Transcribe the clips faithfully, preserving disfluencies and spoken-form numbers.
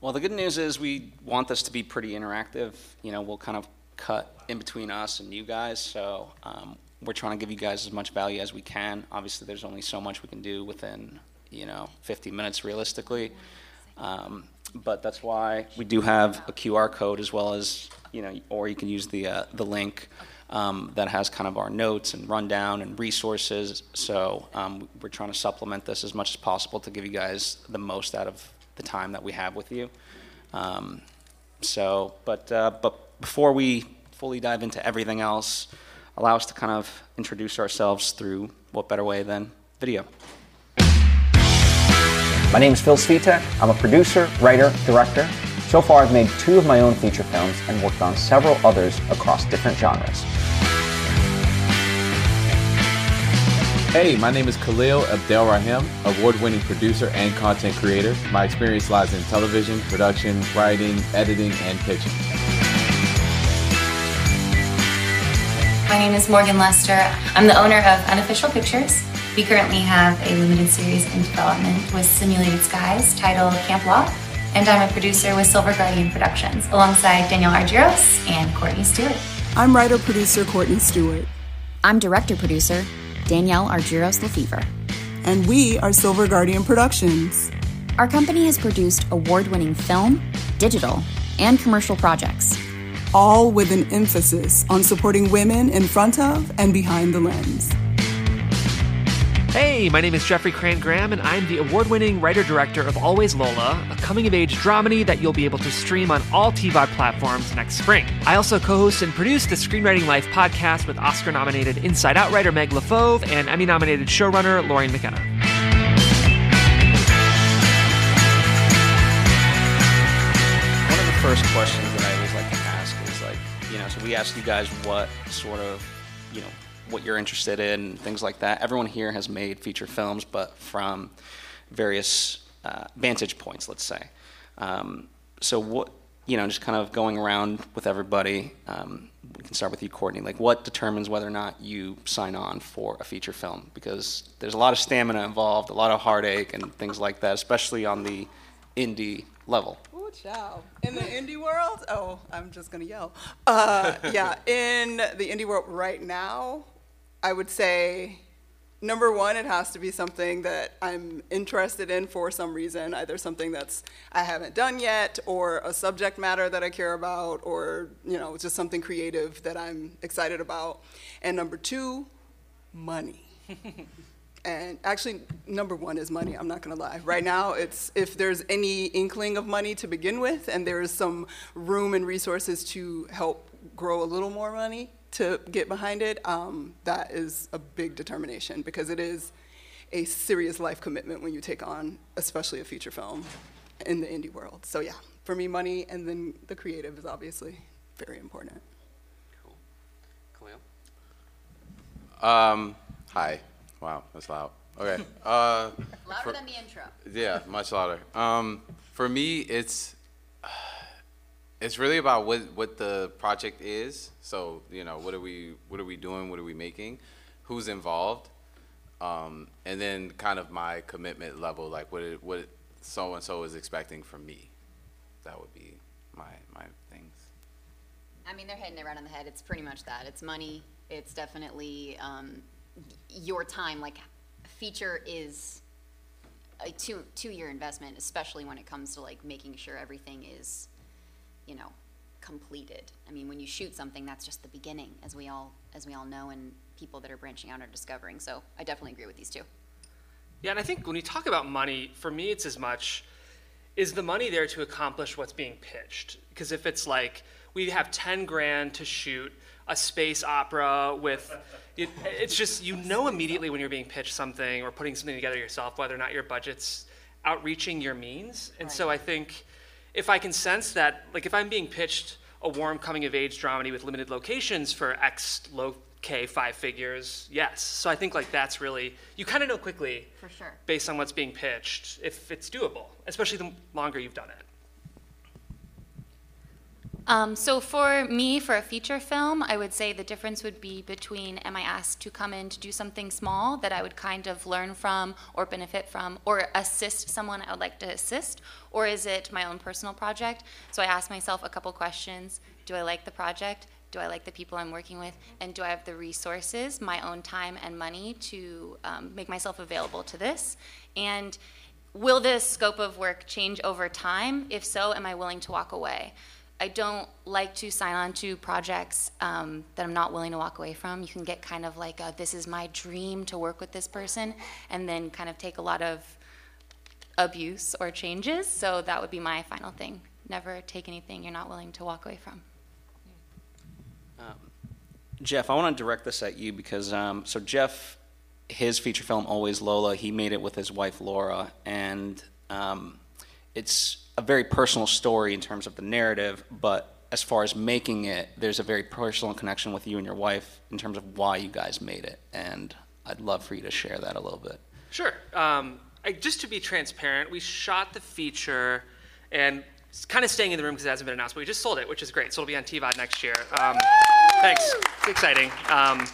Well, the good news is we want this to be pretty interactive. You know, we'll kind of cut in between us and you guys, so um, we're trying to give you guys as much value as we can. Obviously, there's only so much we can do within, you know, fifty minutes realistically. Um, but that's why we do have a Q R code as well as, you know, or you can use the, uh, the link um, that has kind of our notes and rundown and resources. So um, we're trying to supplement this as much as possible to give you guys the most out of the time that we have with you. Um, so, but, uh, but before we fully dive into everything else, allow us to kind of introduce ourselves through what better way than video. My name is Phil Svitek. I'm a producer, writer, director. So far, I've made two of my own feature films and worked on several others across different genres. Hey, my name is Khalil Abdelrahim, award-winning producer and content creator. My experience lies in television, production, writing, editing, and pitching. My name is Morgan Lester. I'm the owner of Unofficial Pictures. We currently have a limited series in development with Simulated Skies titled Camp Law, and I'm a producer with Silver Guardian Productions alongside Danielle Argyros and Courtney Stewart. I'm writer-producer Courtney Stewart. I'm director-producer Danielle Argyros LeFever. And we are Silver Guardian Productions. Our company has produced award-winning film, digital, and commercial projects, all with an emphasis on supporting women in front of and behind the lens. Hey, my name is Jeffrey Crane Graham, and I'm the award-winning writer-director of Always Lola, a coming-of-age dramedy that you'll be able to stream on all T V O D platforms next spring. I also co-host and produce the Screenwriting Life podcast with Oscar-nominated Inside Out writer Meg LaFauve and Emmy-nominated showrunner Lauren McKenna. One of the first questions that I always like to ask is, like, you know, so we asked you guys what sort of, you know, what you're interested in, things like that. Everyone here has made feature films, but from various uh, vantage points, let's say. Um, so what, you know, just kind of going around with everybody, um, we can start with you, Courtney. Like, what determines whether or not you sign on for a feature film? Because there's a lot of stamina involved, a lot of heartache and things like that, especially on the indie level. Ooh, child. In the indie world? Oh, I'm just gonna yell. Uh, yeah, in the indie world right now, I would say, number one, it has to be something that I'm interested in for some reason, either something that's I haven't done yet, or a subject matter that I care about, or, you know, just something creative that I'm excited about. And number two, money. And actually, number one is money, I'm not gonna lie. Right now, it's if there's any inkling of money to begin with, and there is some room and resources to help grow a little more money, to get behind it, um, that is a big determination, because it is a serious life commitment when you take on, especially a feature film in the indie world. So yeah, for me, money, and then the creative is obviously very important. Cool. Khalil? Um, hi. Wow, that's loud. Okay. Uh, louder for, than the intro. Yeah, much louder. Um, for me, it's... Uh, It's really about what, what the project is. So, you know, what are we what are we doing? What are we making? Who's involved? Um, and then kind of my commitment level, like what it, what so and so is expecting from me. That would be my my things. I mean, they're hitting it right on the head. It's pretty much that. It's money. It's definitely um, your time. Like, feature is a two two year investment, especially when it comes to like making sure everything is, you know, completed. I mean, when you shoot something, that's just the beginning, as we all as we all know, and people that are branching out are discovering. So I definitely agree with these two. Yeah, and I think when you talk about money, for me, it's as much, is the money there to accomplish what's being pitched? Because if it's like, we have ten grand to shoot a space opera with, it, it's just, you know immediately when you're being pitched something or putting something together yourself, whether or not your budget's outreaching your means. And right. So I think, if I can sense that, like if I'm being pitched a warm coming-of-age dramedy with limited locations for X low K five figures, yes. So I think like that's really, you kind of know quickly, for sure, based on what's being pitched, if it's doable, especially the longer you've done it. Um, so for me, for a feature film, I would say the difference would be between am I asked to come in to do something small that I would kind of learn from or benefit from or assist someone I would like to assist, or is it my own personal project? So I ask myself a couple questions. Do I like the project? Do I like the people I'm working with? And do I have the resources, my own time and money to um, make myself available to this? And will this scope of work change over time? If so, am I willing to walk away? I don't like to sign on to projects um, that I'm not willing to walk away from. You can get kind of like a, this is my dream to work with this person, and then kind of take a lot of abuse or changes. So that would be my final thing. Never take anything you're not willing to walk away from. Um, Jeff, I want to direct this at you because, um, so Jeff, his feature film, Always Lola, he made it with his wife, Laura, and um, it's a very personal story in terms of the narrative, but as far as making it, there's a very personal connection with you and your wife in terms of why you guys made it, and I'd love for you to share that a little bit. Sure. Um, I, just to be transparent, we shot the feature, and it's kind of staying in the room because it hasn't been announced, but we just sold it, which is great, so it'll be on T V O D next year. Um, thanks. It's exciting. Um,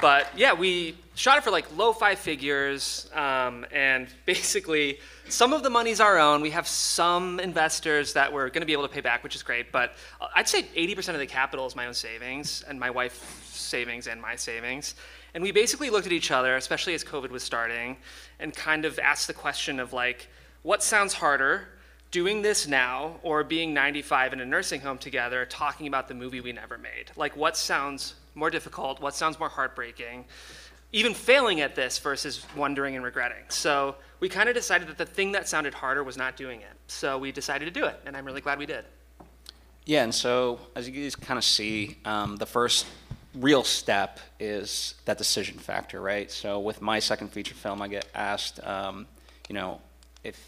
but yeah, we shot it for like low five figures, um, and basically some of the money's our own. We have some investors that we're going to be able to pay back, which is great, but I'd say eighty percent of the capital is my own savings, and my wife's savings and my savings. And we basically looked at each other, especially as COVID was starting, and kind of asked the question of like, what sounds harder, doing this now or being ninety-five in a nursing home together talking about the movie we never made? Like, what sounds more difficult? What sounds more heartbreaking? Even failing at this versus wondering and regretting. So we kind of decided that the thing that sounded harder was not doing it. So we decided to do it, and I'm really glad we did. Yeah, and so as you guys kind of see, um, the first real step is that decision factor, right? So with my second feature film, I get asked, um, you know, if,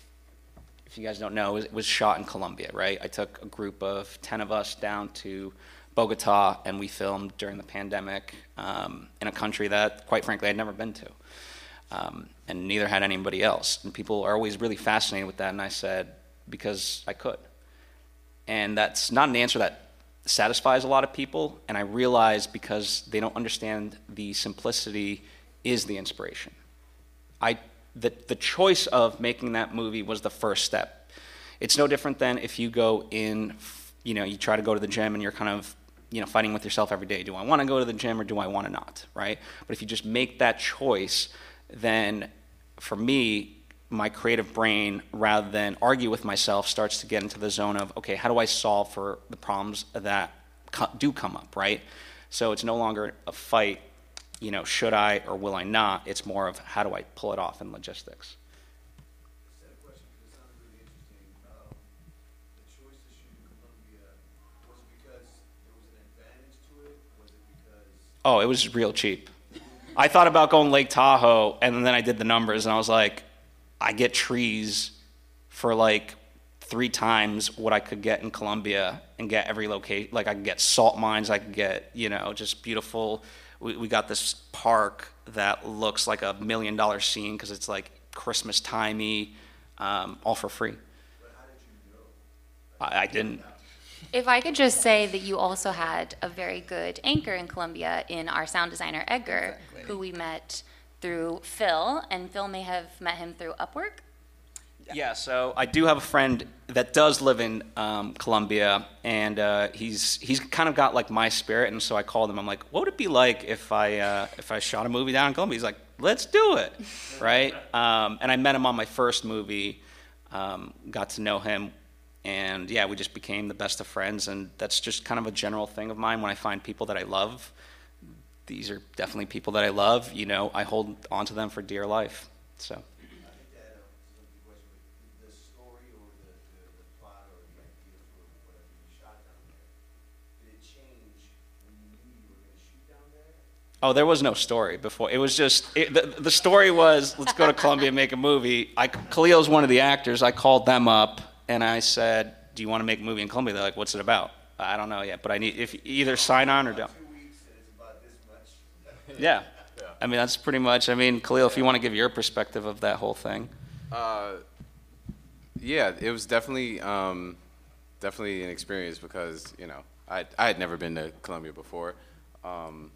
if you guys don't know, it was shot in Colombia, right? I took a group of ten of us down to Bogotá, and we filmed during the pandemic um, in a country that, quite frankly, I'd never been to, um, and neither had anybody else. And people are always really fascinated with that, and I said, because I could. And that's not an answer that satisfies a lot of people, and I realize because they don't understand the simplicity is the inspiration. I, the, the choice of making that movie was the first step. It's no different than if you go in, you know, you try to go to the gym and you're kind of you know, fighting with yourself every day. Do I want to go to the gym or do I want to not, right? But if you just make that choice, then for me, my creative brain, rather than argue with myself, starts to get into the zone of, okay, how do I solve for the problems that co- do come up, right? So it's no longer a fight, you know, should I or will I not? It's more of how do I pull it off in logistics. Oh, it was real cheap. I thought about going to Lake Tahoe, and then I did the numbers, and I was like, I get trees for like three times what I could get in Colombia and get every location. Like I could get salt mines, I could get, you know, just beautiful. We, we got this park that looks like a million dollar scene because it's like Christmas timey, um, all for free. But how did you know? I, I didn't. If I could just say that you also had a very good anchor in Colombia in our sound designer, Edgar, exactly. Who we met through Phil, and Phil may have met him through Upwork. Yeah, yeah, so I do have a friend that does live in um, Colombia, and uh, he's he's kind of got like my spirit, and so I called him. I'm like, what would it be like if I uh, if I shot a movie down in Colombia? He's like, let's do it, right? Um, and I met him on my first movie, um, got to know him. And yeah, we just became the best of friends, and that's just kind of a general thing of mine. When I find people that I love, these are definitely people that I love, you know, I hold onto them for dear life, so. I think that, uh, the story or the, the, the plot or the idea for whatever you shot down there, did it change when you knew you were going to shoot down there? Oh, there was no story before. It was just, it, the, the story was, let's go to Colombia and make a movie. I, Khalil's one of the actors, I called them up. And I said, do you want to make a movie in Colombia? They're like, what's it about? I don't know yet, but I need, if either sign on or don't. two weeks and it's about this much. Yeah. Yeah. I mean, that's pretty much, I mean, Khalil, if you want to give your perspective of that whole thing. Uh, yeah, it was definitely, um, definitely an experience because, you know, I, I had never been to Colombia before. Um,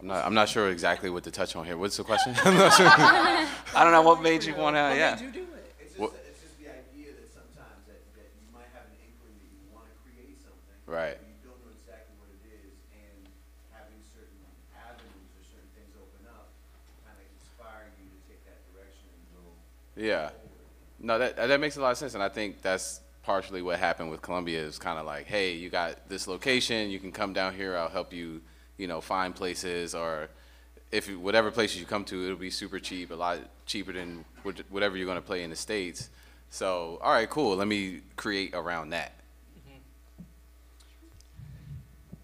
I'm not, I'm not sure exactly what to touch on here. What's the question? I'm not sure. I don't know what made you want to, what yeah. What made you do it? It's just, well, it's just the idea that sometimes that, that you might have an inkling that you want to create something. Right. But you don't know exactly what it is, and having certain avenues or certain things open up kind of inspire you to take that direction and go yeah. forward. No, that, that makes a lot of sense, and I think that's partially what happened with Colombia is kind of like, hey, you got this location, you can come down here, I'll help you, you know, find places, or if you, whatever places you come to, it'll be super cheap, a lot cheaper than whatever you're going to play in the States. So, all right, cool, let me create around that.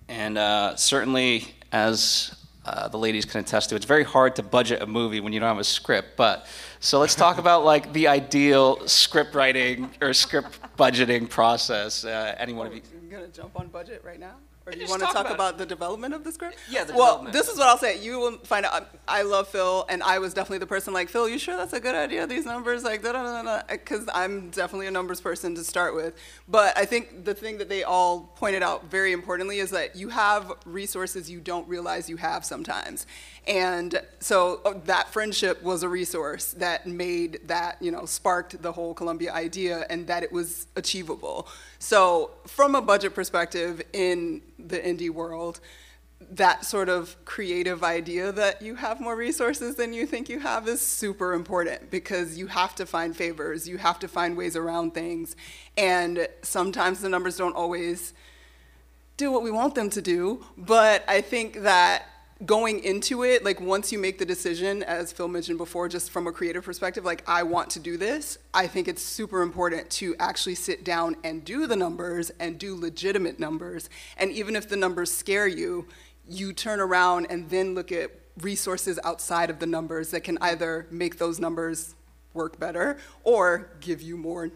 And uh, certainly, as uh, the ladies can attest to, it's very hard to budget a movie when you don't have a script, but so let's talk about like the ideal script writing or script budgeting process. Uh, anyone of you? You're going to jump on budget right now? Or do you want to talk, talk about, about the development of the script? Yeah, the well, development. Well, this is what I'll say. You will find out. I love Phil, and I was definitely the person like, Phil, you sure that's a good idea, these numbers? Like, da-da-da-da, because I'm definitely a numbers person to start with. But I think the thing that they all pointed out very importantly is that you have resources you don't realize you have sometimes. And so oh, that friendship was a resource that made that, you know, sparked the whole Colombia idea and that it was achievable. So from a budget perspective in the indie world, that sort of creative idea that you have more resources than you think you have is super important because you have to find favors, you have to find ways around things. And sometimes the numbers don't always do what we want them to do, but I think that going into it, like once you make the decision, as Phil mentioned before, just from a creative perspective, like I want to do this, I think it's super important to actually sit down and do the numbers and do legitimate numbers. And even if the numbers scare you, you turn around and then look at resources outside of the numbers that can either make those numbers work better or give you more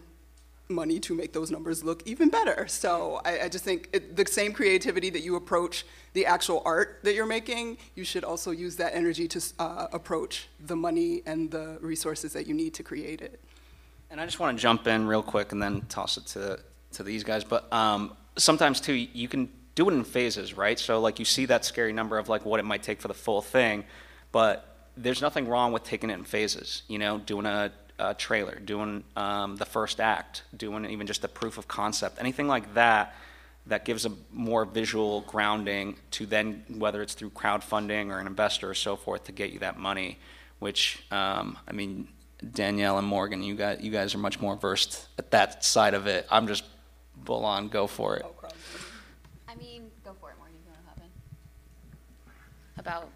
money to make those numbers look even better. So I, I just think it, the same creativity that you approach the actual art that you're making, you should also use that energy to uh, approach the money and the resources that you need to create it. And I just want to jump in real quick and then toss it to to these guys. But um, sometimes too, you can do it in phases, right? So like you see that scary number of like what it might take for the full thing, but there's nothing wrong with taking it in phases. You know, doing a Uh, trailer, doing um, the first act, doing even just a proof of concept, anything like that that gives a more visual grounding to then, whether it's through crowdfunding or an investor or so forth, to get you that money, which, um, I mean, Danielle and Morgan, you guys, you guys are much more versed at that side of it. I'm just bull on, go for it. I mean, go for it, Morgan, if you want to hop in. About...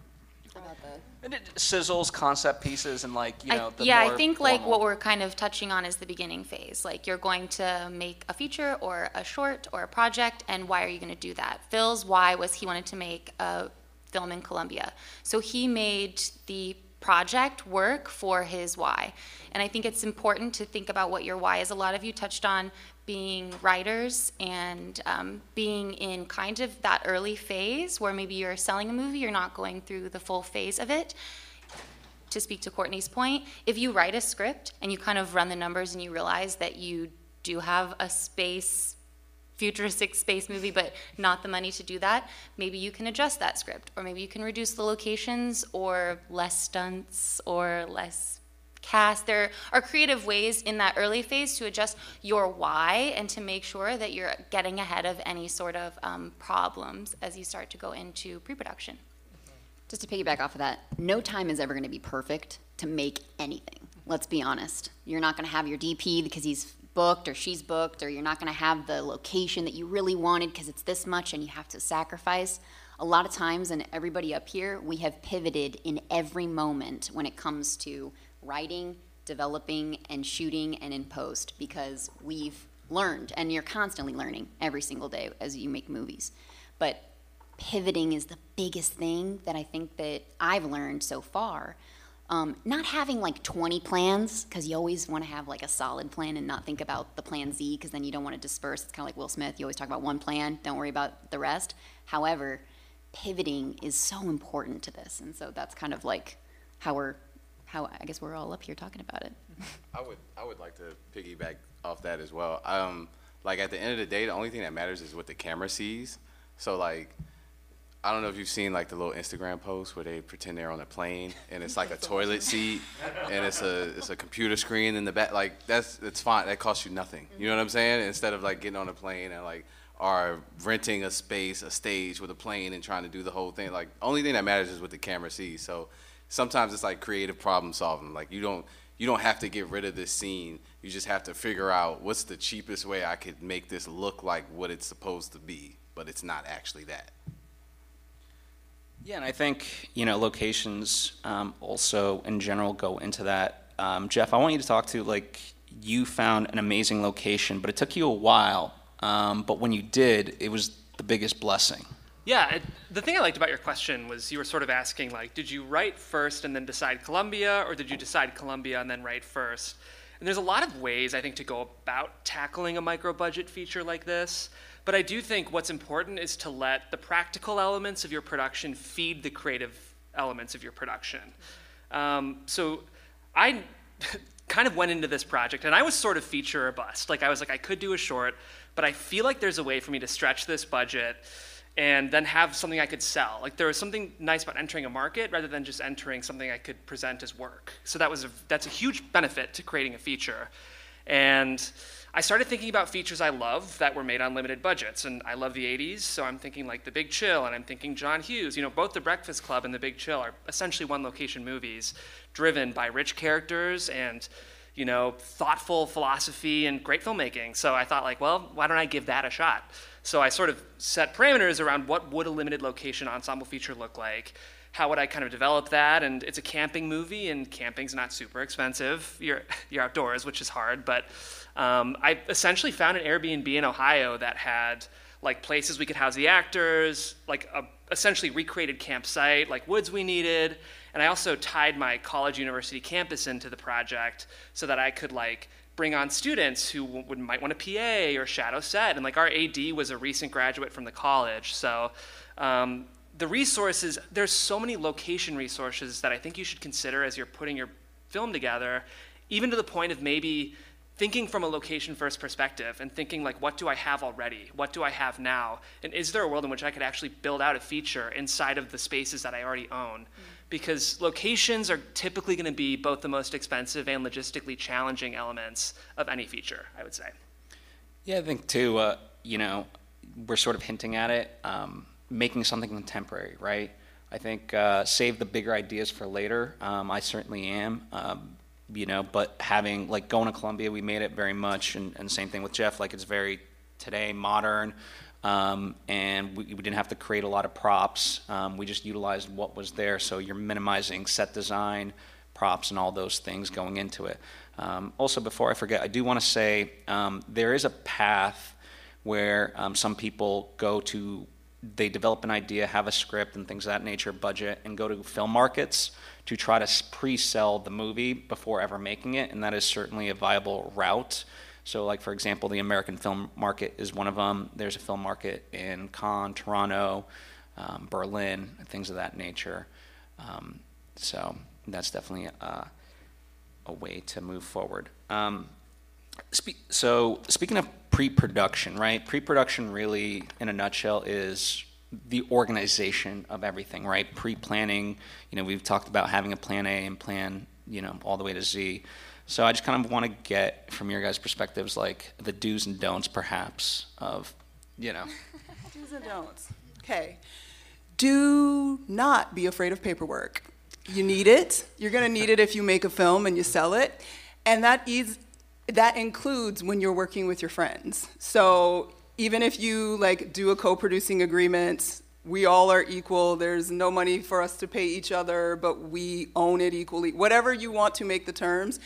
And it sizzles, concept pieces, and like, you know, the yeah, I think formal. Like what we're kind of touching on is the beginning phase. Like you're going to make a feature or a short or a project, and why are you going to do that? Phil's why was he wanted to make a film in Colombia. So he made the project work for his why. And I think it's important to think about what your why is. A lot of you touched on being writers and um, being in kind of that early phase where maybe you're selling a movie, you're not going through the full phase of it. To speak to Courtney's point, if you write a script and you kind of run the numbers and you realize that you do have a space, futuristic space movie, but not the money to do that, maybe you can adjust that script, or maybe you can reduce the locations or less stunts or less cast. There are creative ways in that early phase to adjust your why and to make sure that you're getting ahead of any sort of um, problems as you start to go into pre-production. Just to piggyback off of that, no time is ever going to be perfect to make anything. Let's be honest. You're not going to have your D P because he's booked or she's booked, or you're not going to have the location that you really wanted because it's this much and you have to sacrifice. A lot of times, and everybody up here, we have pivoted in every moment when it comes to writing, developing, and shooting, and in post, because we've learned, and you're constantly learning every single day as you make movies. But pivoting is the biggest thing that I think that I've learned so far. Um, not having like twenty plans, because you always want to have like a solid plan and not think about the plan Z, because then you don't want to disperse. It's kind of like Will Smith, you always talk about one plan, don't worry about the rest. However, pivoting is so important to this, and so that's kind of like how we're How I guess we're all up here talking about it. I would I would like to piggyback off that as well. Um, Like, at the end of the day, the only thing that matters is what the camera sees. So, like, I don't know if you've seen, like, the little Instagram posts where they pretend they're on a plane, and it's, like, a toilet seat, and it's a it's a computer screen in the back. Like, that's it's fine. That costs you nothing. You know what I'm saying? Instead of, like, getting on a plane and, like, or renting a space, a stage with a plane and trying to do the whole thing. Like, only thing that matters is what the camera sees. So sometimes it's, like, creative problem solving. Like, you don't you don't have to get rid of this scene. You just have to figure out what's the cheapest way I could make this look like what it's supposed to be, but it's not actually that. Yeah, and I think, you know, locations um, also in general go into that. Um, Jeff, I want you to talk to, like, you found an amazing location, but it took you a while. Um, but when you did, it was the biggest blessing. Yeah, it, the thing I liked about your question was you were sort of asking, like, did you write first and then decide Colombia, or did you decide Colombia and then write first? And there's a lot of ways, I think, to go about tackling a micro-budget feature like this. But I do think what's important is to let the practical elements of your production feed the creative elements of your production. Um, so I kind of went into this project, and I was sort of feature or bust. Like, I was like, I could do a short, but I feel like there's a way for me to stretch this budget and then have something I could sell. Like, there was something nice about entering a market rather than just entering something I could present as work. So that was a, that's a huge benefit to creating a feature. And I started thinking about features I love that were made on limited budgets. And I love the eighties, so I'm thinking, like, The Big Chill, and I'm thinking John Hughes. You know, both The Breakfast Club and The Big Chill are essentially one-location movies driven by rich characters and, you know, thoughtful philosophy and great filmmaking. So I thought, like, well, why don't I give that a shot? So I sort of set parameters around what would a limited location ensemble feature look like. How would I kind of develop that? And it's a camping movie, and camping's not super expensive. You're, you're outdoors, which is hard. But um, I essentially found an Airbnb in Ohio that had, like, places we could house the actors, like a essentially recreated campsite, like woods we needed. And I also tied my college university campus into the project so that I could, like, bring on students who would, might want a P A or shadow set. And, like, our A D was a recent graduate from the college. So um, the resources, there's so many location resources that I think you should consider as you're putting your film together, even to the point of maybe thinking from a location-first perspective and thinking, like, what do I have already? What do I have now? And is there a world in which I could actually build out a feature inside of the spaces that I already own? Mm-hmm. Because locations are typically going to be both the most expensive and logistically challenging elements of any feature, I would say. Yeah, I think, too, uh, you know, we're sort of hinting at it, um, making something contemporary, right? I think uh, save the bigger ideas for later. Um, I certainly am. Um, You know, but having, like, going to Colombia, we made it very much, and, and same thing with Jeff. Like, it's very today, modern, um, and we, we didn't have to create a lot of props. Um, we just utilized what was there, so you're minimizing set design, props, and all those things going into it. Um, also, before I forget, I do want to say um, there is a path where um, some people go to, they develop an idea, have a script and things of that nature, budget, and go to film markets to try to pre-sell the movie before ever making it, and that is certainly a viable route. So, like, for example, the American film market is one of them. There's a film market in Cannes, Toronto, um, Berlin, things of that nature. Um, so that's definitely a, a way to move forward. Um, Spe- so speaking of pre-production, right? Pre-production really, in a nutshell, is the organization of everything, right? Pre-planning, you know, we've talked about having a plan A and plan, you know, all the way to Z. So I just kind of want to get, from your guys' perspectives, like the do's and don'ts, perhaps, of, you know. Do's and don'ts. Okay. Do not be afraid of paperwork. You need it. You're going to need it if you make a film and you sell it. And that is... that includes when you're working with your friends. So even if you, like, do a co-producing agreement, we all are equal. There's no money for us to pay each other, but we own it equally. Whatever you want to make the terms,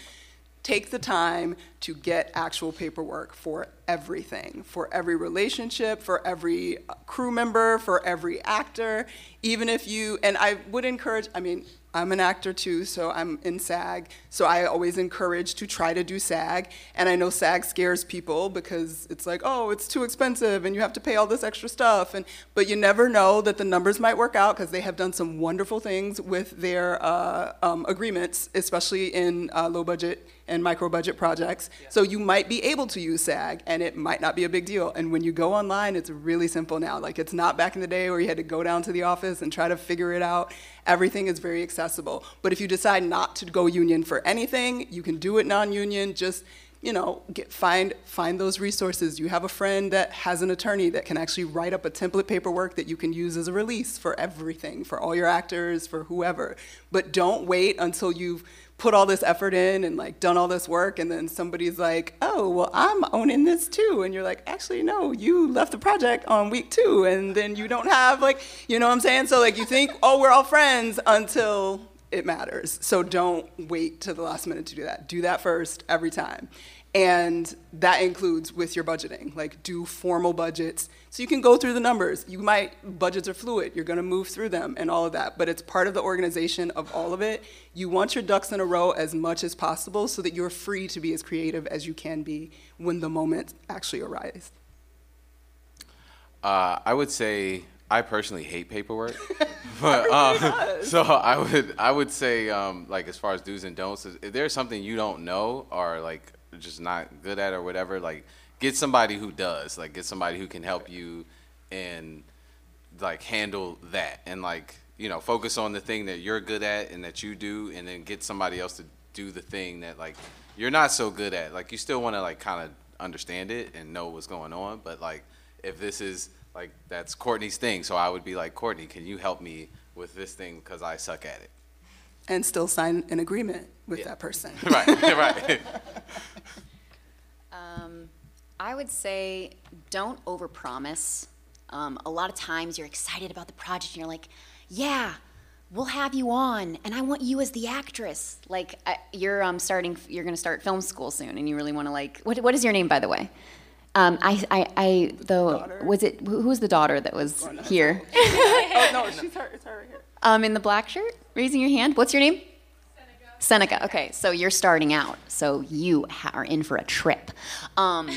take the time to get actual paperwork for everything, for every relationship, for every crew member, for every actor. Even if you, and I would encourage, I mean, I'm an actor too, so I'm in SAG, so I always encourage to try to do SAG, and I know SAG scares people because it's like, oh, it's too expensive, and you have to pay all this extra stuff, and but you never know that the numbers might work out because they have done some wonderful things with their uh, um, agreements, especially in uh, low budget and micro budget projects. Yeah. So you might be able to use SAG, and it might not be a big deal. And when you go online, it's really simple now. Like, it's not back in the day where you had to go down to the office and try to figure it out. Everything is very accessible. But if you decide not to go union for anything, you can do it non-union. Just, you know, get, find, find those resources. You have a friend that has an attorney that can actually write up a template paperwork that you can use as a release for everything, for all your actors, for whoever. But don't wait until you've put all this effort in and like done all this work, and then somebody's like, oh, well, I'm owning this too. And you're like, actually, no, you left the project on week two, and then you don't have, like, you know what I'm saying? So like, you think, oh, we're all friends until it matters. So don't wait to the last minute to do that. Do that first every time. And that includes with your budgeting. Like, do formal budgets so you can go through the numbers. You might, budgets are fluid, you're gonna move through them and all of that, but it's part of the organization of all of it. You want your ducks in a row as much as possible so that you're free to be as creative as you can be when the moment actually arrives. Uh, I would say, I personally hate paperwork, but um, so I would I would say um, like, as far as do's and don'ts, if there's something you don't know or like just not good at or whatever, like get somebody who does, like get somebody who can help you and like handle that, and like, you know, focus on the thing that you're good at and that you do, and then get somebody else to do the thing that like you're not so good at. Like, you still want to like kind of understand it and know what's going on, but like if this is like, that's Courtney's thing. So I would be like, Courtney, can you help me with this thing because I suck at it? And still sign an agreement with yeah. that person. Right, right. um, I would say don't overpromise. Um, a lot of times you're excited about the project and you're like, yeah, we'll have you on, and I want you as the actress. Like, I, you're um, starting, you're gonna start film school soon, and you really wanna like, what, what is your name, by the way? Um, I, I, I, though, daughter. was it, who, who's the daughter that was oh, no, here? Oh, no, she's her, it's her right here. Um, in the black shirt, raising your hand. What's your name? Seneca. Seneca, okay, so you're starting out, so you ha are in for a trip. Um,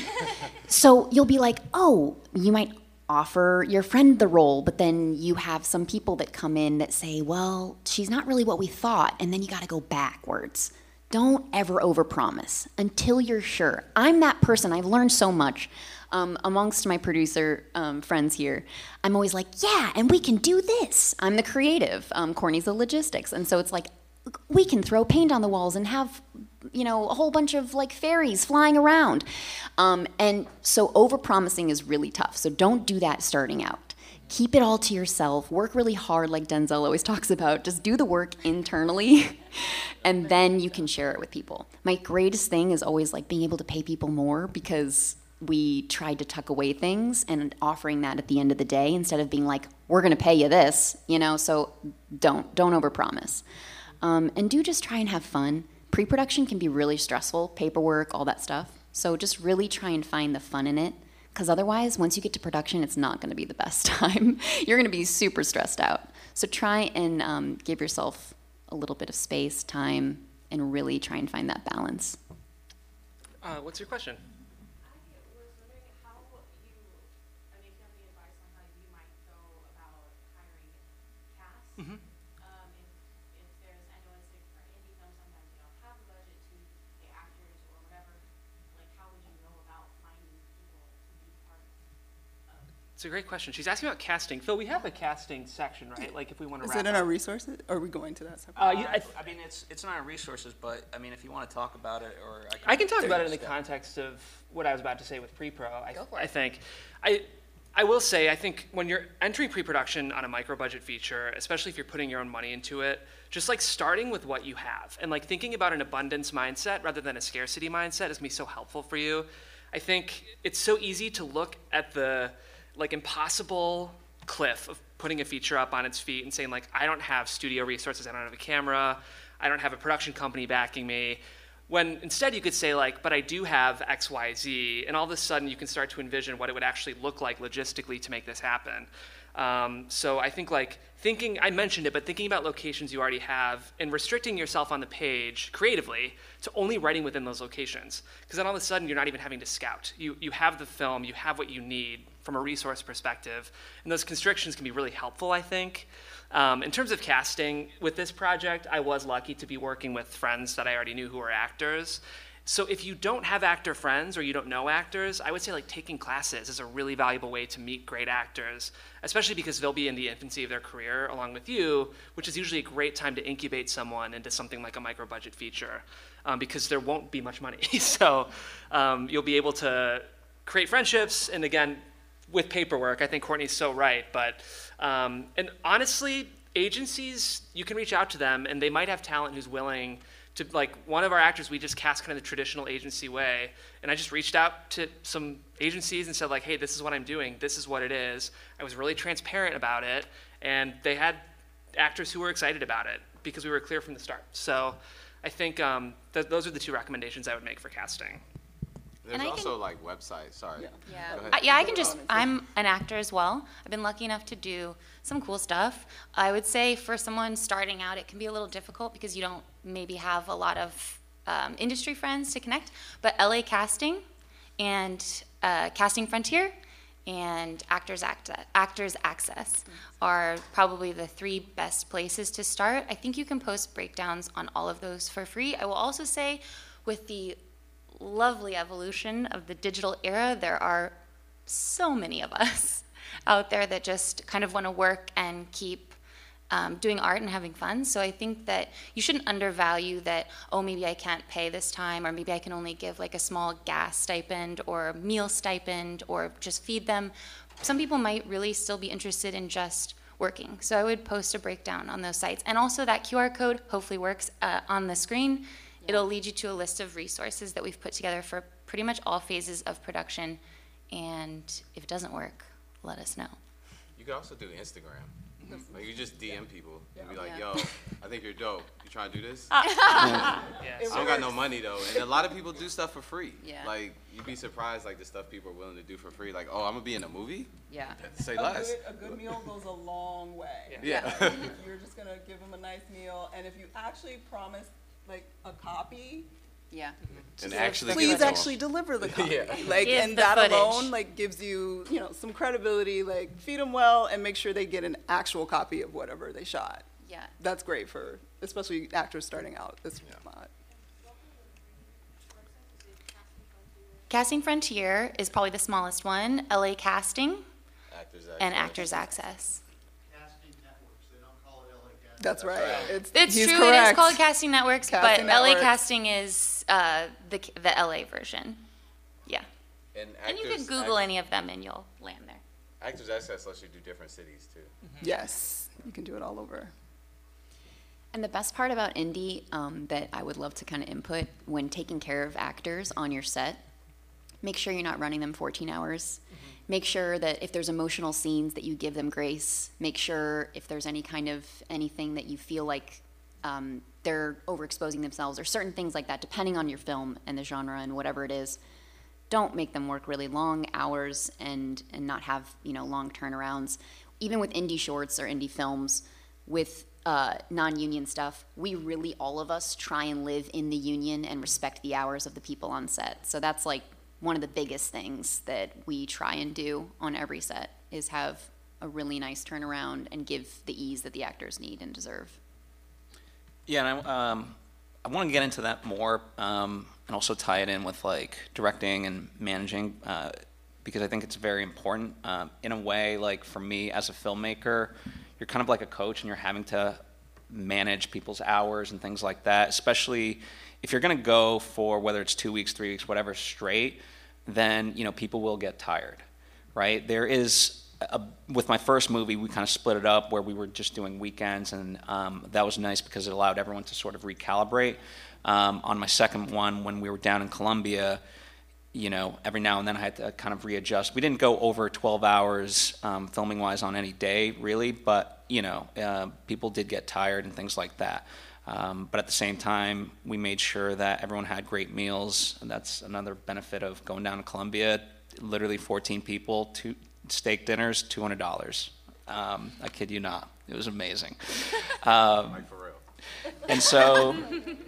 so you'll be like, oh, you might offer your friend the role, but then you have some people that come in that say, well, she's not really what we thought, and then you gotta go backwards. Don't ever overpromise until you're sure. I'm that person. I've learned so much um, amongst my producer um, friends here. I'm always like, yeah, and we can do this. I'm the creative. Um, Courtney's the logistics. And so it's like, we can throw paint on the walls and have, you know, a whole bunch of like fairies flying around. Um, and so overpromising is really tough. So don't do that starting out. Keep it all to yourself, work really hard like Denzel always talks about, just do the work internally, and then you can share it with people. My greatest thing is always like being able to pay people more because we tried to tuck away things, and offering that at the end of the day instead of being like, we're gonna pay you this, you know, so don't, don't overpromise. Um, and do just try and have fun. Pre-production can be really stressful, paperwork, all that stuff. So just really try and find the fun in it. Because otherwise, once you get to production, it's not going to be the best time. You're going to be super stressed out. So try and um, give yourself a little bit of space, time, and really try and find that balance. Uh, what's your question? I was wondering how you, I mean, if you have any advice on how you might go about hiring cast. Mm-hmm. um, if, if there's, I know it's like for indie films, sometimes you don't have a budget to pay actors or whatever. Like, how would you go about finding? It's a great question. She's asking about casting. Phil, we have a casting section, right? Like, if we want to wrap up. Is it in our resources? Or are we going to that section? Uh, yeah, I, th I mean, it's it's not in our resources, but I mean, if you want to talk about it, or I can, I can talk about it in the context of what I was about to say with pre-pro. I, Go for it. I think, I I will say, I think when you're entering pre-production on a micro-budget feature, especially if you're putting your own money into it, just like starting with what you have and like thinking about an abundance mindset rather than a scarcity mindset is gonna be so helpful for you. I think it's so easy to look at the like impossible cliff of putting a feature up on its feet and saying like, I don't have studio resources, I don't have a camera, I don't have a production company backing me. When instead you could say like, but I do have X, Y, Z, and all of a sudden you can start to envision what it would actually look like logistically to make this happen. Um, so I think like thinking, I mentioned it, but thinking about locations you already have and restricting yourself on the page creatively to only writing within those locations. Because then all of a sudden you're not even having to scout. You, you have the film, you have what you need from a resource perspective. And those constrictions can be really helpful, I think. Um, in terms of casting, with this project, I was lucky to be working with friends that I already knew who were actors. So if you don't have actor friends or you don't know actors, I would say like taking classes is a really valuable way to meet great actors, especially because they'll be in the infancy of their career along with you, which is usually a great time to incubate someone into something like a micro-budget feature um, because there won't be much money. So um, you'll be able to create friendships, and again, with paperwork, I think Courtney's so right, but, um, and honestly, agencies, you can reach out to them and they might have talent who's willing to, like one of our actors, we just cast kind of the traditional agency way. And I just reached out to some agencies and said like, hey, this is what I'm doing. This is what it is. I was really transparent about it. And they had actors who were excited about it because we were clear from the start. So I think um, th those are the two recommendations I would make for casting. There's and also can, like websites, sorry. Yeah, yeah. I, yeah I can just, I'm an actor as well. I've been lucky enough to do some cool stuff. I would say for someone starting out, it can be a little difficult because you don't maybe have a lot of um, industry friends to connect, but L A Casting and uh, Casting Frontier and Actors, Act Actors Access are probably the three best places to start. I think you can post breakdowns on all of those for free. I will also say with the lovely evolution of the digital era, there are so many of us out there that just kind of want to work and keep um, doing art and having fun. So I think that you shouldn't undervalue that, oh, maybe I can't pay this time, or maybe I can only give like a small gas stipend or meal stipend or just feed them. Some people might really still be interested in just working. So I would post a breakdown on those sites. And also that Q R code hopefully works uh, on the screen. It'll lead you to a list of resources that we've put together for pretty much all phases of production. And if it doesn't work, let us know. You can also do Instagram. Like you just D M yeah. people and yeah. be like, yeah. yo, I think you're dope. You trying to do this? Uh, yeah. Yeah. I don't got no money though. And a lot of people do stuff for free. Yeah. Like you'd be surprised like the stuff people are willing to do for free. Like, oh, I'm gonna be in a movie? Yeah. Say a less. Good, a good meal goes a long way. Yeah. yeah. yeah. You're just gonna give them a nice meal. And if you actually promise like a copy, yeah, and actually please actually deliver the copy, yeah. like Here's and that footage. alone like gives you you know some credibility. Like feed them well and make sure they get an actual copy of whatever they shot. Yeah, that's great for especially actors starting out. This yeah. mod. Casting Frontier is probably the smallest one. L A Casting, Actors Access. and Actors Access. That's right. It's, it's he's true. Correct. It is called Casting Networks, Casting but Networks. L A Casting is uh, the the L A version. Yeah. And, actors, and you can Google actors, any of them, and you'll land there. Actors Access lets you do different cities too. Mm-hmm. Yes, you can do it all over. And the best part about indie um, that I would love to kind of input when taking care of actors on your set, make sure you're not running them fourteen hours. Mm-hmm. Make sure that if there's emotional scenes that you give them grace. Make sure if there's any kind of anything that you feel like um, they're overexposing themselves or certain things like that, depending on your film and the genre and whatever it is. Don't make them work really long hours and, and not have, you know, long turnarounds. Even with indie shorts or indie films, with uh, non-union stuff, we really, all of us, try and live in the union and respect the hours of the people on set. So that's like one of the biggest things that we try and do on every set is have a really nice turnaround and give the ease that the actors need and deserve. Yeah, and I, um, I want to get into that more um, and also tie it in with like directing and managing uh, because I think it's very important. Um, in a way, like for me as a filmmaker, you're kind of like a coach and you're having to manage people's hours and things like that, especially if you're going to go for whether it's two weeks, three weeks, whatever, straight, then, you know, people will get tired, right? There is, a, with my first movie, we kind of split it up where we were just doing weekends, and um, that was nice because it allowed everyone to sort of recalibrate. Um, on my second one, when we were down in Colombia, you know, every now and then I had to kind of readjust. We didn't go over twelve hours um, filming-wise on any day, really, but, you know, uh, people did get tired and things like that. Um, but at the same time, we made sure that everyone had great meals, and that's another benefit of going down to Colombia. Literally fourteen people, two steak dinners, two hundred dollars. Um, I kid you not. It was amazing. Um, like for real. And so,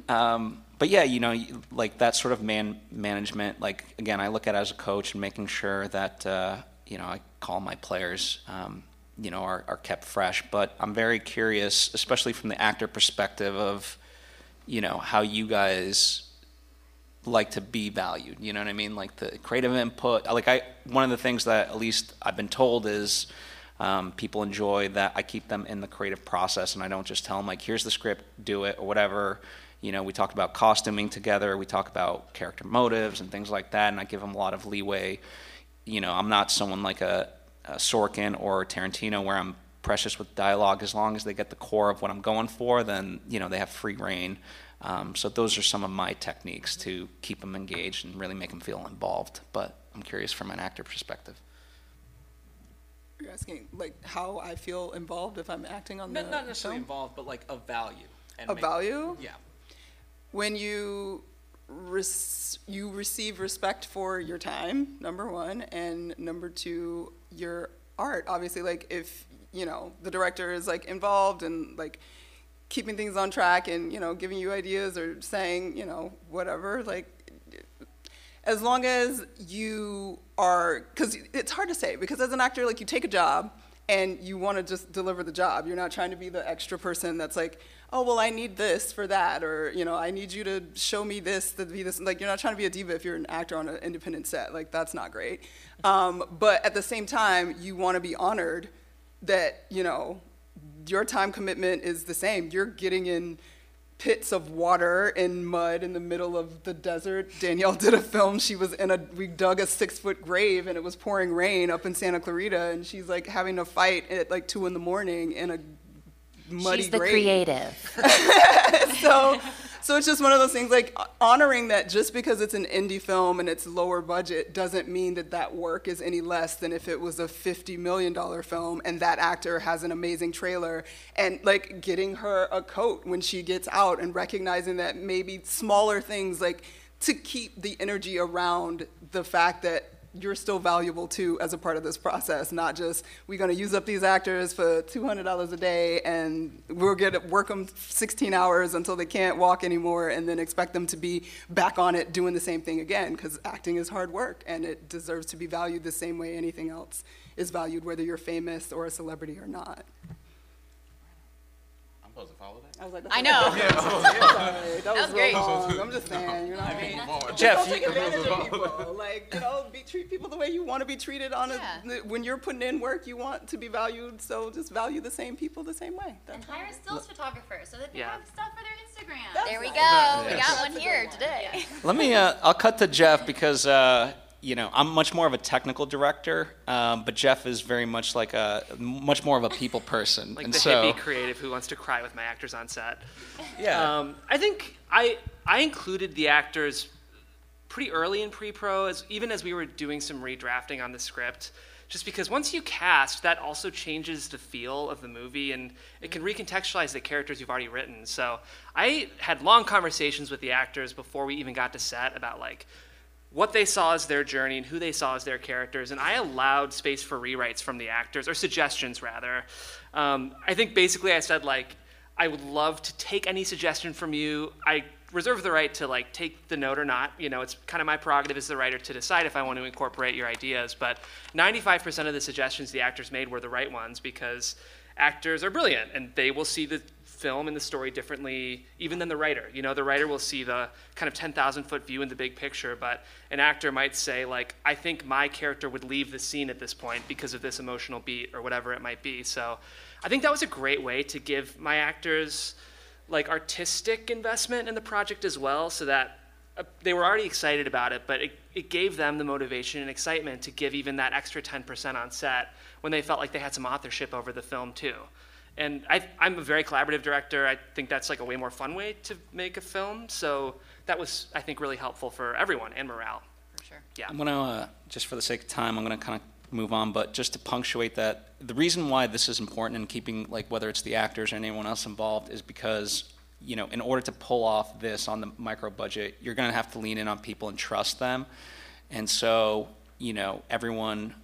um, but yeah, you know, like that sort of man management, like, again, I look at it as a coach and making sure that, uh, you know, I call my players, um, you know, are, are kept fresh. But I'm very curious, especially from the actor perspective of, you know, how you guys like to be valued. You know what I mean? Like the creative input. Like I, one of the things that at least I've been told is um, people enjoy that I keep them in the creative process, and I don't just tell them like, here's the script, do it or whatever. You know, we talked about costuming together. We talk about character motives and things like that. And I give them a lot of leeway. You know, I'm not someone like a, a Sorkin or a Tarantino where I'm precious with dialogue. As long as they get the core of what I'm going for, then, you know, they have free reign. Um, so those are some of my techniques to keep them engaged and really make them feel involved. But I'm curious from an actor perspective. You're asking, like, how I feel involved if I'm acting on no, the film? Not necessarily film? Involved, but, like, of value. And of maybe, value? Yeah. When you res- you receive respect for your time, number one, and number two, your art. Obviously, like, if, you know, the director is, like, involved and, like, keeping things on track and, you know, giving you ideas or saying, you know, whatever, like, as long as you are, because it's hard to say, because as an actor, like, you take a job and you want to just deliver the job. You're not trying to be the extra person that's like, oh, well, I need this for that, or, you know, I need you to show me this to be this. Like, you're not trying to be a diva if you're an actor on an independent set. Like, that's not great. Um, but at the same time, you want to be honored that, you know, your time commitment is the same. You're getting in pits of water and mud in the middle of the desert. Danielle did a film. She was in a, we dug a six foot grave and it was pouring rain up in Santa Clarita. And she's like having a fight at like two in the morning in a muddy grave. She's the creative. so, so it's just one of those things, like honoring that just because it's an indie film and it's lower budget doesn't mean that that work is any less than if it was a fifty million dollars film and that actor has an amazing trailer. And like getting her a coat when she gets out and recognizing that maybe smaller things, like to keep the energy around the fact that you're still valuable too as a part of this process, not just we're going to use up these actors for two hundred dollars a day and we'll get work them sixteen hours until they can't walk anymore and then expect them to be back on it doing the same thing again, because acting is hard work and it deserves to be valued the same way anything else is valued, whether you're famous or a celebrity or not. I'm supposed to follow that? I was like, I know. Yeah, oh, yeah. Sorry, that, that was, was great. Long. I'm just saying, you know what I mean? Just Jeff, don't take advantage of people. Like, you know, be, treat people the way you want to be treated. On yeah. a, when you're putting in work, you want to be valued, so just value the same people the same way. That's and hire stills photographers so that they yeah. have stuff for their Instagram. That's there we nice. go. Yeah. We got That's one here one. today. Yeah. Let me, uh, I'll cut to Jeff because, uh, you know, I'm much more of a technical director, um, but Jeff is very much like a, much more of a people person. Like and the so, hippie creative who wants to cry with my actors on set. Yeah. Um, I think I I included the actors pretty early in pre-pro, as, even as we were doing some redrafting on the script, just because once you cast, that also changes the feel of the movie, and it can recontextualize the characters you've already written. So I had long conversations with the actors before we even got to set about, like, what they saw as their journey and who they saw as their characters, and I allowed space for rewrites from the actors, or suggestions rather. Um, I think basically I said, like, I would love to take any suggestion from you. I reserve the right to, like, take the note or not. You know, it's kind of my prerogative as the writer to decide if I want to incorporate your ideas, but ninety-five percent of the suggestions the actors made were the right ones, because actors are brilliant and they will see the film and the story differently even than the writer. You know, the writer will see the kind of ten thousand foot view in the big picture, but an actor might say, like, I think my character would leave the scene at this point because of this emotional beat or whatever it might be. So I think that was a great way to give my actors, like, artistic investment in the project as well, so that uh, they were already excited about it, but it, it gave them the motivation and excitement to give even that extra ten percent on set when they felt like they had some authorship over the film too. And I, I'm a very collaborative director. I think that's, like, a way more fun way to make a film. So that was, I think, really helpful for everyone and morale. For sure. Yeah. I'm going to, uh, just for the sake of time, I'm going to kind of move on. But just to punctuate that, the reason why this is important in keeping, like, whether it's the actors or anyone else involved is because, you know, in order to pull off this on the micro budget, you're going to have to lean in on people and trust them. And so, you know, everyone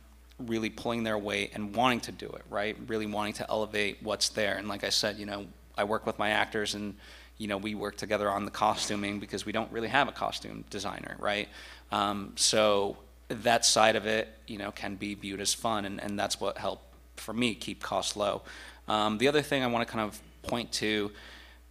really pulling their weight and wanting to do it, right? Really wanting to elevate what's there. And like I said, you know, I work with my actors and, you know, we work together on the costuming because we don't really have a costume designer, right? Um, so that side of it, you know, can be viewed as fun, and, and that's what helped, for me, keep costs low. Um, the other thing I want to kind of point to,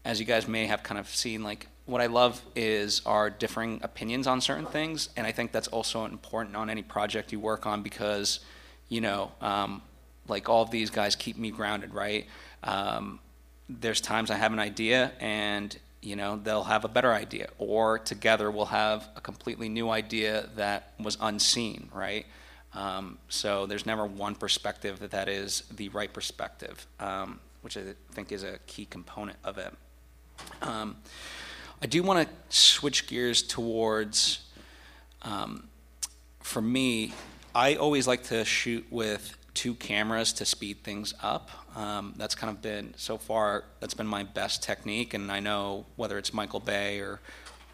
as you guys may have kind of seen, like, what I love is our differing opinions on certain things, and I think that's also important on any project you work on because, you know, um, like all of these guys keep me grounded, right? Um, there's times I have an idea and, you know, they'll have a better idea, or together we'll have a completely new idea that was unseen, right? Um, so there's never one perspective that that is the right perspective, um, which I think is a key component of it. Um, I do want to switch gears towards, um, for me, I always like to shoot with two cameras to speed things up. Um, that's kind of been, so far, that's been my best technique, and I know whether it's Michael Bay or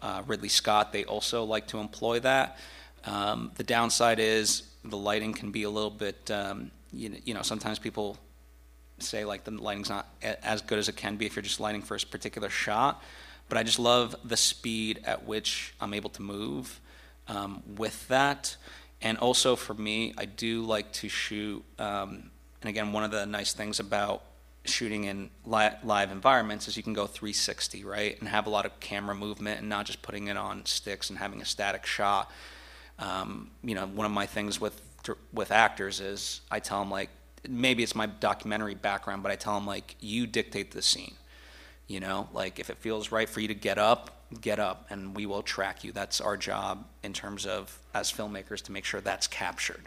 uh, Ridley Scott, they also like to employ that. Um, the downside is the lighting can be a little bit, um, you, you know, sometimes people say like the lighting's not a as good as it can be if you're just lighting for a particular shot, but I just love the speed at which I'm able to move um, with that. And also for me, I do like to shoot, um, and again, one of the nice things about shooting in li live environments is you can go three sixty, right? And have a lot of camera movement and not just putting it on sticks and having a static shot. Um, you know, one of my things with, with actors is I tell them like, maybe it's my documentary background, but I tell them like, you dictate the scene. You know, like if it feels right for you to get up, get up, and we will track you. That's our job in terms of, as filmmakers, to make sure that's captured.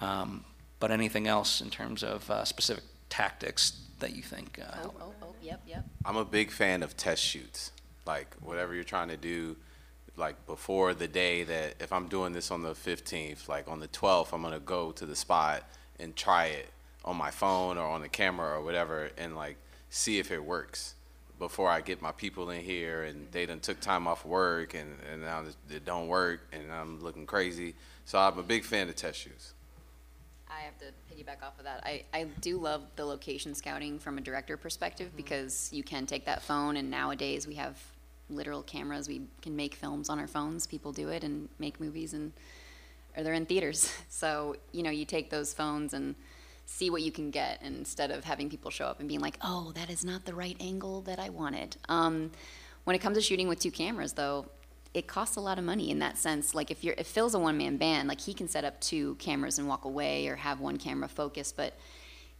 Um, but anything else in terms of uh, specific tactics that you think? Uh, oh, oh, oh, yep, yep. I'm a big fan of test shoots. Like whatever you're trying to do, like before the day that if I'm doing this on the fifteenth, like on the twelfth, I'm gonna go to the spot and try it on my phone or on the camera or whatever, and like see if it works before I get my people in here and they done took time off work and, and now it don't work and I'm looking crazy. So I'm a big fan of test shoots. I have to piggyback off of that. I, I do love the location scouting from a director perspective mm-hmm. because you can take that phone, and nowadays we have literal cameras. We can make films on our phones. People do it and make movies, and or they're in theaters. So, you know, you take those phones and see what you can get, and instead of having people show up and being like, oh, that is not the right angle that I wanted. Um, when it comes to shooting with two cameras, though, it costs a lot of money in that sense. Like if, you're, if Phil's a one-man band, like he can set up two cameras and walk away or have one camera focus. But,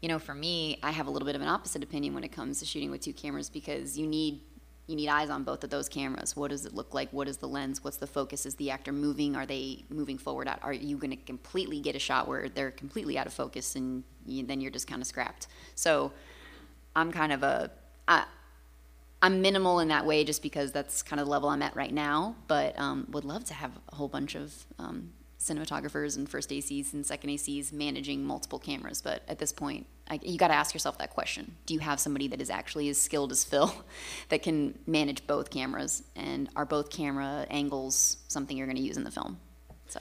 you know, for me, I have a little bit of an opposite opinion when it comes to shooting with two cameras, because you need You need eyes on both of those cameras. What does it look like? What is the lens? What's the focus? Is the actor moving? Are they moving forward? Are you going to completely get a shot where they're completely out of focus, and you, then you're just kind of scrapped? So I'm kind of a, I, I'm minimal in that way just because that's kind of the level I'm at right now, but um, would love to have a whole bunch of um, cinematographers and first A Cs and second A Cs managing multiple cameras. But at this point, I, you got to ask yourself that question. Do you have somebody that is actually as skilled as Phil that can manage both cameras? And are both camera angles something you're going to use in the film? So,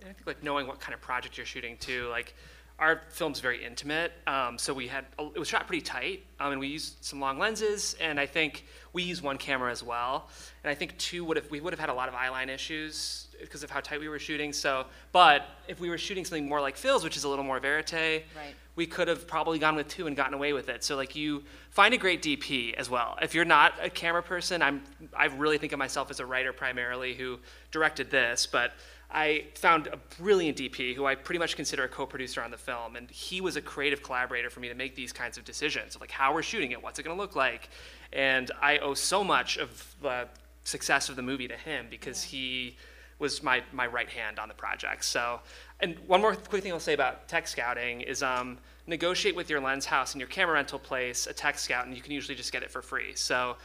and I think like knowing what kind of project you're shooting too. Like our film's very intimate, um, so we had it was shot pretty tight, um, and we used some long lenses. And I think we used one camera as well. And I think two would have we would have had a lot of eye line issues because of how tight we were shooting. So, but if we were shooting something more like Phil's, which is a little more verite, right. We could have probably gone with two and gotten away with it. So like you find a great D P as well. If you're not a camera person, I'm, I really think of myself as a writer primarily who directed this, but I found a brilliant D P who I pretty much consider a co-producer on the film. And he was a creative collaborator for me to make these kinds of decisions of like how we're shooting it, what's it gonna look like? And I owe so much of the success of the movie to him because yeah. he was my, my right hand on the project. So. And one more quick thing I'll say about tech scouting is um, negotiate with your lens house and your camera rental place a tech scout, and you can usually just get it for free. So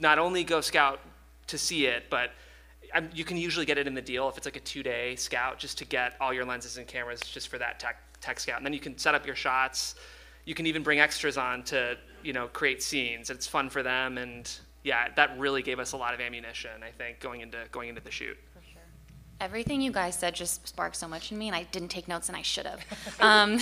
not only go scout to see it, but um, you can usually get it in the deal if it's like a two-day scout just to get all your lenses and cameras just for that tech, tech scout. And then you can set up your shots. You can even bring extras on to, you know, create scenes. It's fun for them, and yeah, that really gave us a lot of ammunition, I think, going into, going into the shoot. Everything you guys said just sparked so much in me, and I didn't take notes, and I should have. Um,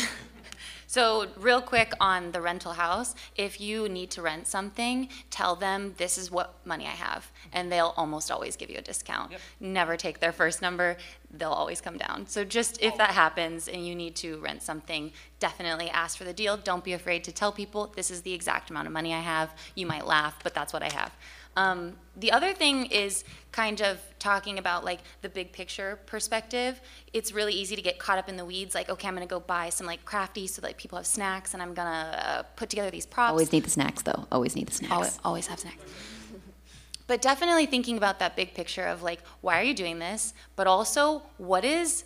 so real quick on the rental house, if you need to rent something, tell them this is what money I have, and they'll almost always give you a discount. Yep. Never take their first number. They'll always come down. So just if that happens and you need to rent something, definitely ask for the deal. Don't be afraid to tell people this is the exact amount of money I have. You might laugh, but that's what I have. Um, the other thing is kind of talking about like the big picture perspective. It's really easy to get caught up in the weeds, like, okay, I'm gonna go buy some like crafty so that like, people have snacks, and I'm gonna uh, put together these props. Always need the snacks though, always need the snacks. Always, always have snacks. But definitely thinking about that big picture of like, why are you doing this? But also, what is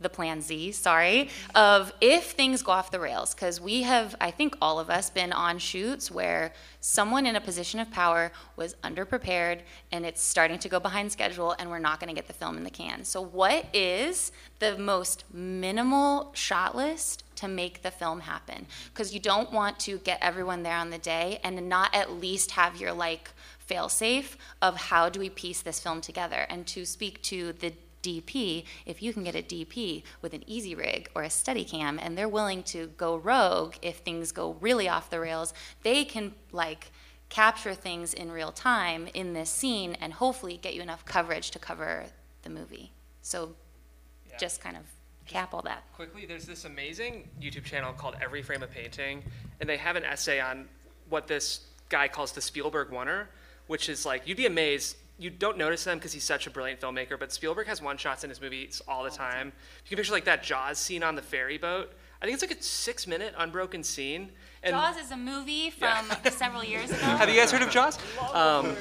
the plan Z, sorry, of if things go off the rails? Because we have, I think all of us, been on shoots where someone in a position of power was underprepared and it's starting to go behind schedule and we're not gonna get the film in the can. So what is the most minimal shot list to make the film happen? Because you don't want to get everyone there on the day and not at least have your like, fail-safe of how do we piece this film together. And to speak to the D P, if you can get a D P with an easy rig or a steady cam and they're willing to go rogue if things go really off the rails, they can like capture things in real time in this scene and hopefully get you enough coverage to cover the movie. So yeah. just kind of cap all that. Quickly, there's this amazing YouTube channel called Every Frame of Painting, and they have an essay on what this guy calls the Spielberg Wonder, which is like, you'd be amazed, you don't notice them because he's such a brilliant filmmaker, but Spielberg has one-shots in his movies all the time. You can picture like that Jaws scene on the ferry boat. I think it's like a six-minute unbroken scene. And Jaws is a movie from yeah. several years ago. Have you guys heard of Jaws? Um,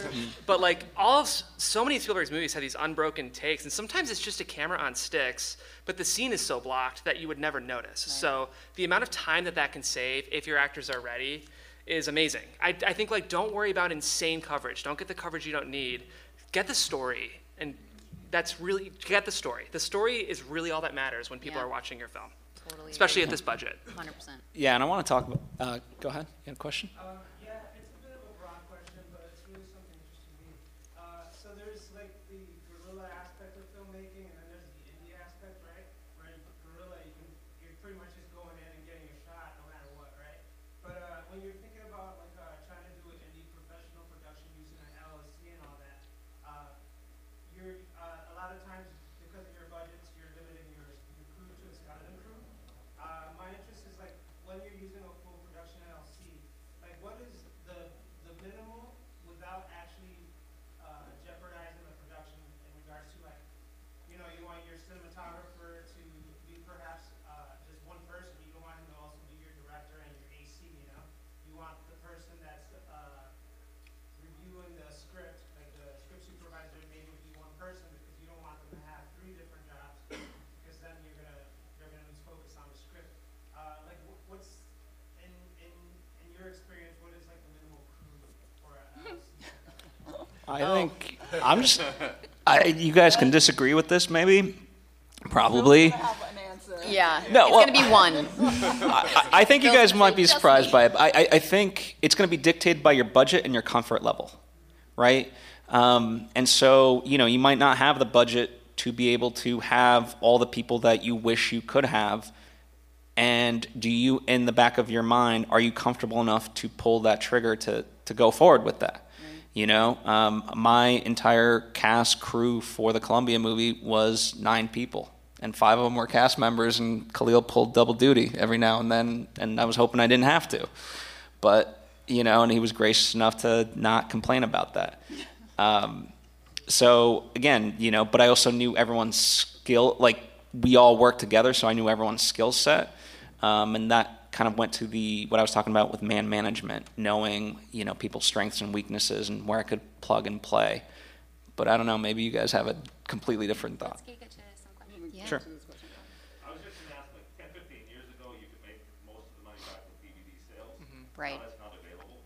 but like all of, so many of Spielberg's movies have these unbroken takes, and sometimes it's just a camera on sticks, but the scene is so blocked that you would never notice. Right. So the amount of time that that can save if your actors are ready is amazing. I, I think like don't worry about insane coverage. Don't get the coverage you don't need. Get the story, and that's really, get the story. The story is really all that matters when people yeah. are watching your film. Totally. Especially at this budget. one hundred percent. Yeah, and I want to talk about, uh, go ahead, you had a question? Um, yeah, it's a bit of a broad question, but it's really something interesting to me. Uh, so there's like the guerrilla aspect of filmmaking, and then there's the indie aspect, right? Where in guerrilla, you can, you're pretty much just going in and getting a shot no matter what, right? But uh, when you're thinking about like uh, trying to do an indie professional production using an L L C and all that, uh, you're uh, a lot of times, because of your budgets, you're limiting your, your crew to a skeleton crew. Uh, my interest is like when you're using a full production L L C, like what is the the minimal without actually uh, jeopardizing the production in regards to like, you know, you want your cinematographer to be perhaps uh, just one person. You don't want him to also be your director and your A C. You know, you want the person that's uh, reviewing the script, like the script supervisor, maybe be one person because you don't want them to have three different jobs because then you're gonna they're gonna lose focus on the script. Uh, like, wh what's in in in your experience? What is like the minimal crew for a uh, I oh. think I'm just. I, you guys can disagree with this, maybe. Probably. Yeah, no, it's well, going to be one. I, I think you guys might be surprised by it. But I, I think it's going to be dictated by your budget and your comfort level, right? Um, and so, you know, you might not have the budget to be able to have all the people that you wish you could have. And do you, in the back of your mind, are you comfortable enough to pull that trigger to, to go forward with that? You know, um, my entire cast crew for the Colombia movie was nine people. And five of them were cast members, and Khalil pulled double duty every now and then, and I was hoping I didn't have to. But, you know, and he was gracious enough to not complain about that. Um, so, again, you know, but I also knew everyone's skill, like, we all worked together, so I knew everyone's skill set. Um, and that kind of went to the, what I was talking about with man management, knowing, you know, people's strengths and weaknesses and where I could plug and play. But I don't know, maybe you guys have a completely different thought. Sure. I was just going to ask, like ten, fifteen years ago, you could make most of the money back with D V D sales. Mm-hmm. Right. Now that's not available.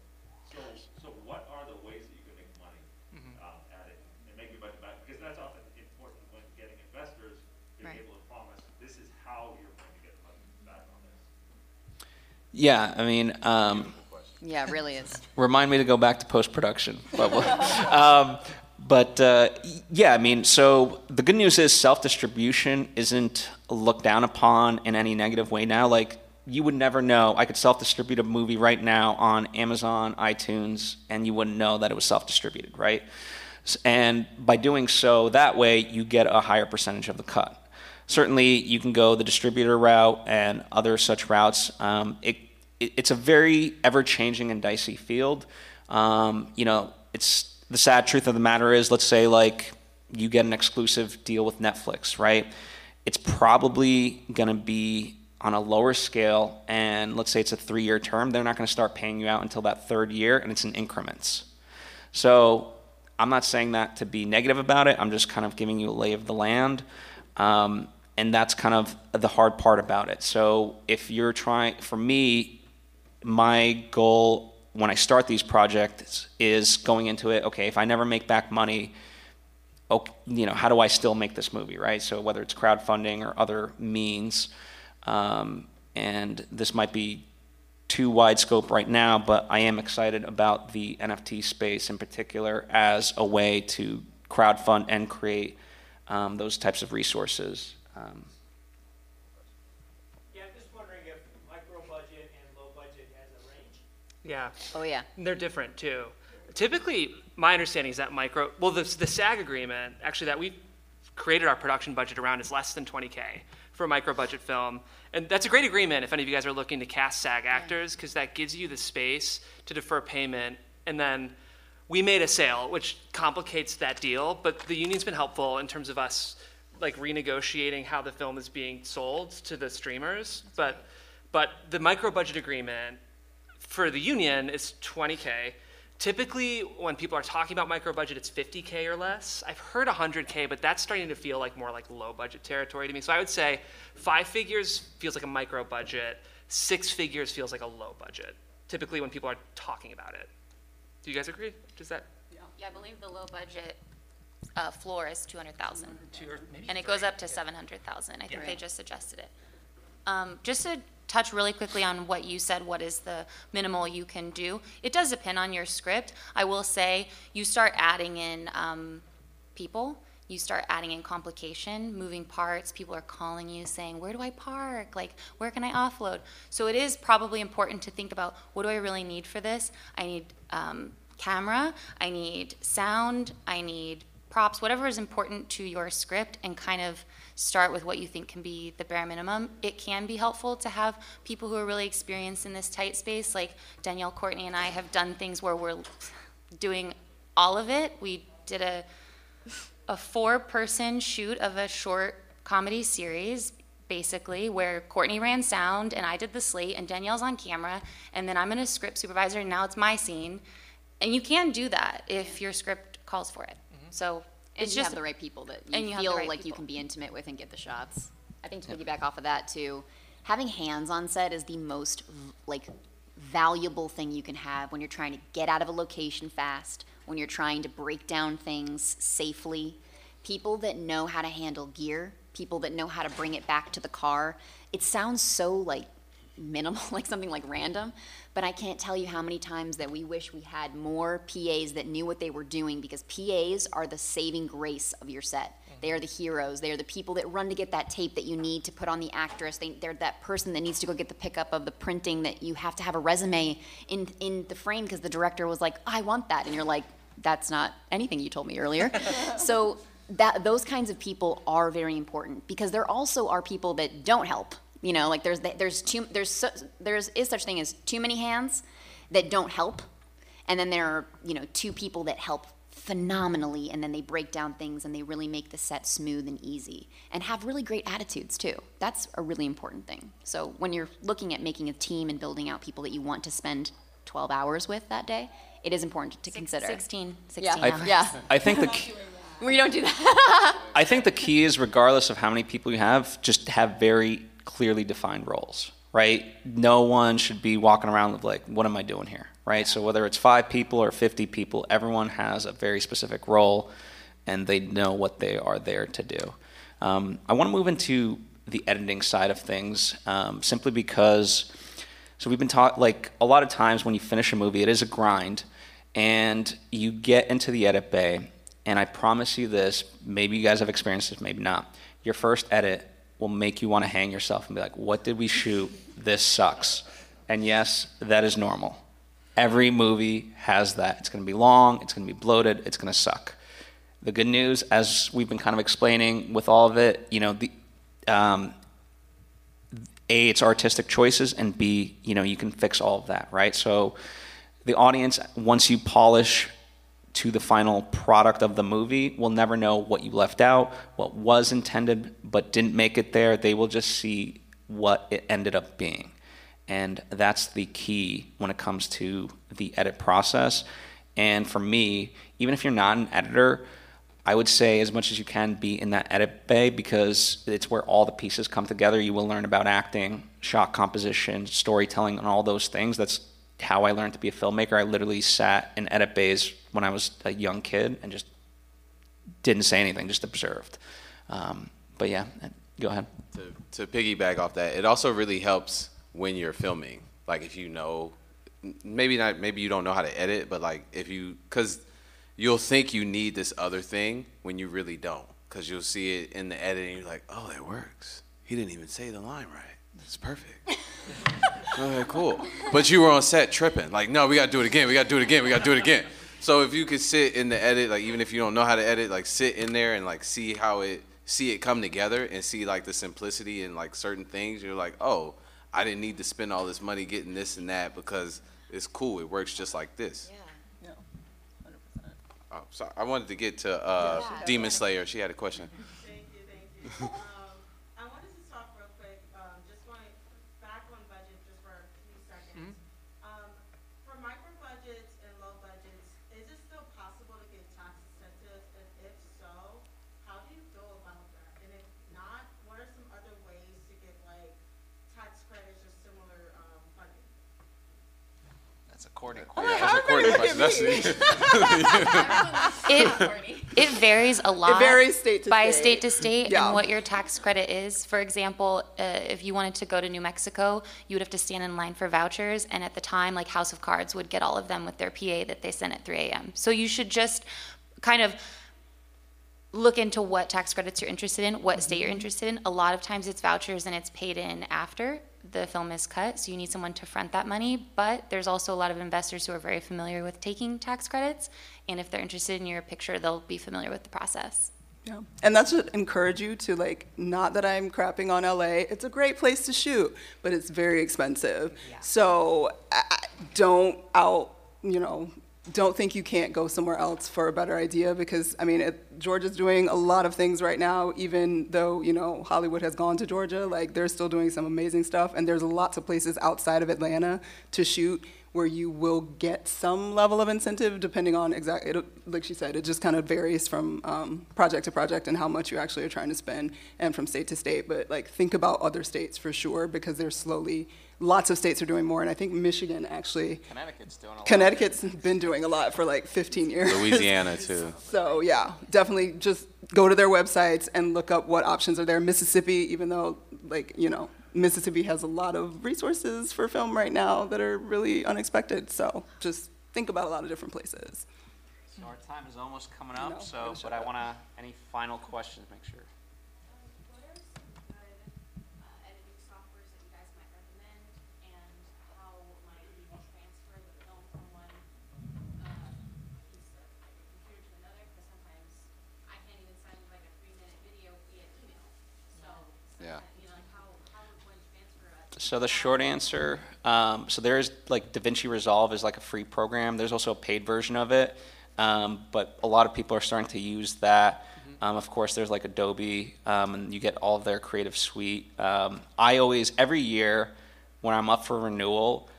So, so what are the ways that you can make money mm-hmm. um, at it and make your money back? Because that's often important when getting investors to right. be able to promise this is how you're going to get money back on this. Yeah, I mean, um, yeah, it really is. Remind me to go back to post production, but. We'll, um, But, uh, yeah, I mean, so the good news is self-distribution isn't looked down upon in any negative way now. Like, you would never know. I could self-distribute a movie right now on Amazon, iTunes, and you wouldn't know that it was self-distributed, right? And by doing so that way, you get a higher percentage of the cut. Certainly, you can go the distributor route and other such routes. Um, it, it, it's a very ever-changing and dicey field. Um, you know, it's... the sad truth of the matter is, let's say like you get an exclusive deal with Netflix, right? It's probably gonna be on a lower scale, and let's say it's a three-year term, they're not gonna start paying you out until that third year, and it's in increments. So I'm not saying that to be negative about it, I'm just kind of giving you a lay of the land. Um, and that's kind of the hard part about it. So if you're trying, for me, my goal when I start these projects is going into it, okay, if I never make back money, okay, you know, how do I still make this movie, right? So whether it's crowdfunding or other means, um, and this might be too wide scope right now, but I am excited about the N F T space in particular as a way to crowdfund and create um, those types of resources. Um, yeah, I'm just wondering if micro budget and low budget has a range. Yeah. Oh yeah. And they're different too. Typically, my understanding is that micro, well, the, the SAG agreement, actually, that we've created our production budget around is less than twenty K for a micro budget film. And that's a great agreement if any of you guys are looking to cast SAG actors, because that gives you the space to defer payment. And then we made a sale, which complicates that deal, but the union's been helpful in terms of us like renegotiating how the film is being sold to the streamers. But, but the micro budget agreement for the union is twenty K. Typically, when people are talking about micro budget, it's fifty K or less. I've heard one hundred K, but that's starting to feel like more like low budget territory to me. So I would say five figures feels like a micro budget. Six figures feels like a low budget, typically when people are talking about it. Do you guys agree? Does that? Yeah, yeah, I believe the low budget uh, floor is two hundred thousand. And it goes up to seven hundred thousand. I think yeah. they just suggested it. Um, just to touch really quickly on what you said, what is the minimal you can do? It does depend on your script. I will say you start adding in um, people, you start adding in complication, moving parts, people are calling you saying, where do I park? Like, where can I offload? So it is probably important to think about, what do I really need for this? I need um, camera, I need sound, I need props, whatever is important to your script, and kind of start with what you think can be the bare minimum. It can be helpful to have people who are really experienced in this tight space, like Danielle, Courtney, and I have done things where we're doing all of it. We did a, a four-person shoot of a short comedy series, basically, where Courtney ran sound, and I did the slate, and Danielle's on camera, and then I'm in a script supervisor, and now it's my scene. And you can do that if your script calls for it. Mm-hmm. So. And it's you just have the right people that you, you feel right like people. You can be intimate with and get the shots. I think to piggyback off of that too, having hands on set is the most like valuable thing you can have when you're trying to get out of a location fast, when you're trying to break down things safely. People that know how to handle gear, people that know how to bring it back to the car. It sounds so like minimal, like something like random, but I can't tell you how many times that we wish we had more P As that knew what they were doing, because P As are the saving grace of your set. Mm-hmm. They are the heroes. They are the people that run to get that tape that you need to put on the actress. They, they're that person that needs to go get the pickup of the printing that you have to have a resume in, in the frame because the director was like, oh, I want that. And you're like, that's not anything you told me earlier. So that those kinds of people are very important, because there also are people that don't help. You know, like there's there's too there's there's is such thing as too many hands that don't help, and then there are, you know, two people that help phenomenally, and then they break down things and they really make the set smooth and easy and have really great attitudes too. That's a really important thing. So when you're looking at making a team and building out people that you want to spend twelve hours with that day, it is important to Six, consider. sixteen, sixteen yeah. hours. I, yeah, I think the. Key- we don't do that. I think the key is, regardless of how many people you have, just have very clearly defined roles, right? No one should be walking around with like, what am I doing here, right? So whether it's five people or fifty people, everyone has a very specific role and they know what they are there to do. Um, I want to move into the editing side of things, um, simply because, so we've been taught, like a lot of times when you finish a movie, it is a grind, and you get into the edit bay, and I promise you this, maybe you guys have experienced this, maybe not, your first edit will make you want to hang yourself and be like, what did we shoot? This sucks. And yes, that is normal. Every movie has that. It's going to be long, it's going to be bloated, it's going to suck. The good news, as we've been kind of explaining with all of it, you know, the, um, A, it's artistic choices, and B, you know, you can fix all of that, right? So the audience, once you polish to the final product of the movie will never know what you left out, what was intended but didn't make it there. They will just see what it ended up being. And that's the key when it comes to the edit process. And for me, even if you're not an editor, I would say as much as you can be in that edit bay, because it's where all the pieces come together. You will learn about acting, shot composition, storytelling, and all those things. That's how I learned to be a filmmaker. I literally sat in edit bays when I was a young kid and just didn't say anything, just observed. Um, but yeah, go ahead. To, to piggyback off that, it also really helps when you're filming. Like if you know, maybe not, maybe you don't know how to edit, but like if you, cause you'll think you need this other thing when you really don't. Cause you'll see it in the edit and you're like, oh, that works. He didn't even say the line right. It's perfect. Okay, cool. But you were on set tripping. Like, no, we got to do it again. We got to do it again. We got to do it again. So if you could sit in the edit, like even if you don't know how to edit, like sit in there and like see how it, see it come together and see like the simplicity and like certain things, you're like, oh, I didn't need to spend all this money getting this and that because it's cool. It works just like this. Yeah, no, one hundred percent. Oh, sorry. I wanted to get to uh, yeah, Demon okay. Slayer. She had a question. Thank you, thank you. It, it varies a lot. It varies state to by state. state to state, yeah. And what your tax credit is. For example, uh, if you wanted to go to New Mexico, you would have to stand in line for vouchers, and at the time, like House of Cards would get all of them with their P A that they sent at three a m So you should just kind of look into what tax credits you're interested in, what mm-hmm. state you're interested in. A lot of times it's vouchers and it's paid in after the film is cut, so you need someone to front that money. But there's also a lot of investors who are very familiar with taking tax credits, and if they're interested in your picture, they'll be familiar with the process. Yeah, and that's what encourage you to, like, not that I'm crapping on L A, it's a great place to shoot, but it's very expensive. Yeah. So I, don't out, you know, don't think you can't go somewhere else for a better idea, because, I mean, it, Georgia's doing a lot of things right now, even though, you know, Hollywood has gone to Georgia, like, they're still doing some amazing stuff, and there's lots of places outside of Atlanta to shoot where you will get some level of incentive, depending on exactly, it, like she said, it just kind of varies from um, project to project and how much you actually are trying to spend, and from state to state, but, like, think about other states for sure, because they're slowly, lots of states are doing more, and I think Michigan actually. Connecticut's doing a lot. Connecticut's been doing a lot for like fifteen years. Louisiana too. So yeah, definitely just go to their websites and look up what options are there. Mississippi, even though, like, you know, Mississippi has a lot of resources for film right now that are really unexpected. So just think about a lot of different places. So our time is almost coming up, no, so but I want to, any final questions, make sure. So the short answer, um, so there's like DaVinci Resolve is like a free program. There's also a paid version of it, um, but a lot of people are starting to use that. Mm-hmm. Um, of course, there's like Adobe, um, and you get all of their creative suite. Um, I always, every year when I'm up for renewal,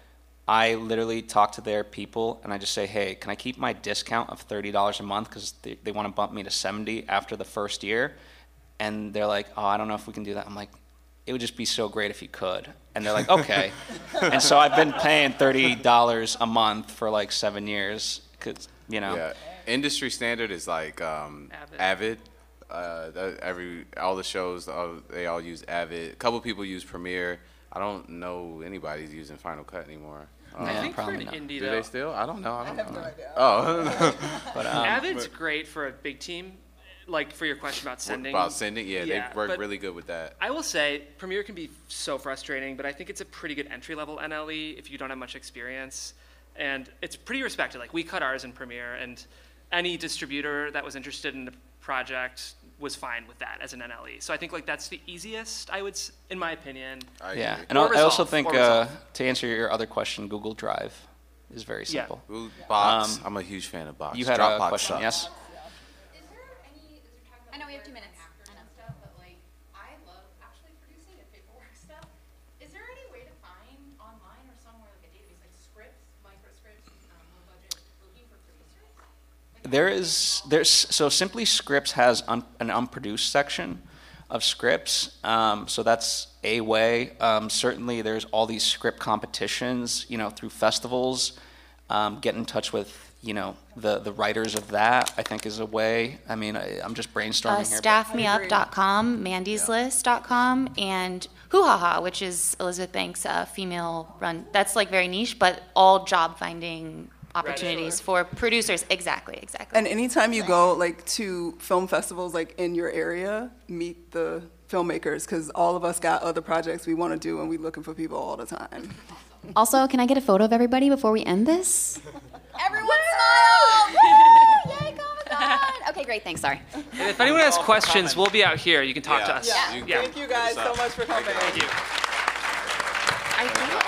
I literally talk to their people and I just say, hey, can I keep my discount of thirty dollars a month? Because they, they want to bump me to seventy dollars after the first year. And they're like, oh, I don't know if we can do that. I'm like, it would just be so great if you could. And they're like, okay. And so I've been paying thirty dollars a month for like seven years. Cause, you know. Yeah. Industry standard is like um, Avid. Avid. Uh, every, all the shows, all, they all use Avid. A couple people use Premiere. I don't know anybody's using Final Cut anymore. Um, I think probably not. Indie, do though. they still? I don't know. I, don't I have know. no idea. Oh. but, um, Avid's but, great for a big team. Like, for your question about sending. About sending, yeah, yeah they work really good with that. I will say, Premiere can be so frustrating, but I think it's a pretty good entry-level N L E if you don't have much experience. And it's pretty respected. Like, we cut ours in Premiere, and any distributor that was interested in the project was fine with that as an N L E. So I think, like, that's the easiest, I would, in my opinion. I yeah, agree. and I also think, uh, to answer your other question, Google Drive is very simple. Yeah. Ooh, Box. Um, I'm a huge fan of Box. You had Drop a Box question, up. Yes? I know we have two minutes. I know. Stuff, but like, I love actually producing and paperwork stuff. Is there any way to find online or somewhere like a database, like scripts, micro scripts, um, low budget, looking for producers? Like, there is, there's, so Simply Scripts has un, an unproduced section of scripts, um, so that's a way. Um, certainly, there's all these script competitions, you know, through festivals. Um, get in touch with, you know, the, the writers of that, I think, is a way. I mean, I, I'm just brainstorming uh, here. staff me up dot com, mandys list dot com, and Hoo-Ha-Ha, which is Elizabeth Banks' uh, female run. That's like very niche, but all job finding opportunities for producers. Exactly, exactly. And anytime you go like to film festivals like in your area, meet the filmmakers, because all of us got other projects we want to do and we're looking for people all the time. Also, can I get a photo of everybody before we end this? Everyone smile! Yay, Comic-Con! Okay, great, thanks, sorry. And if anyone has questions, we'll be out here. You can talk yeah. to us. Yeah. Yeah. Thank you guys so much for coming. Thank you. I think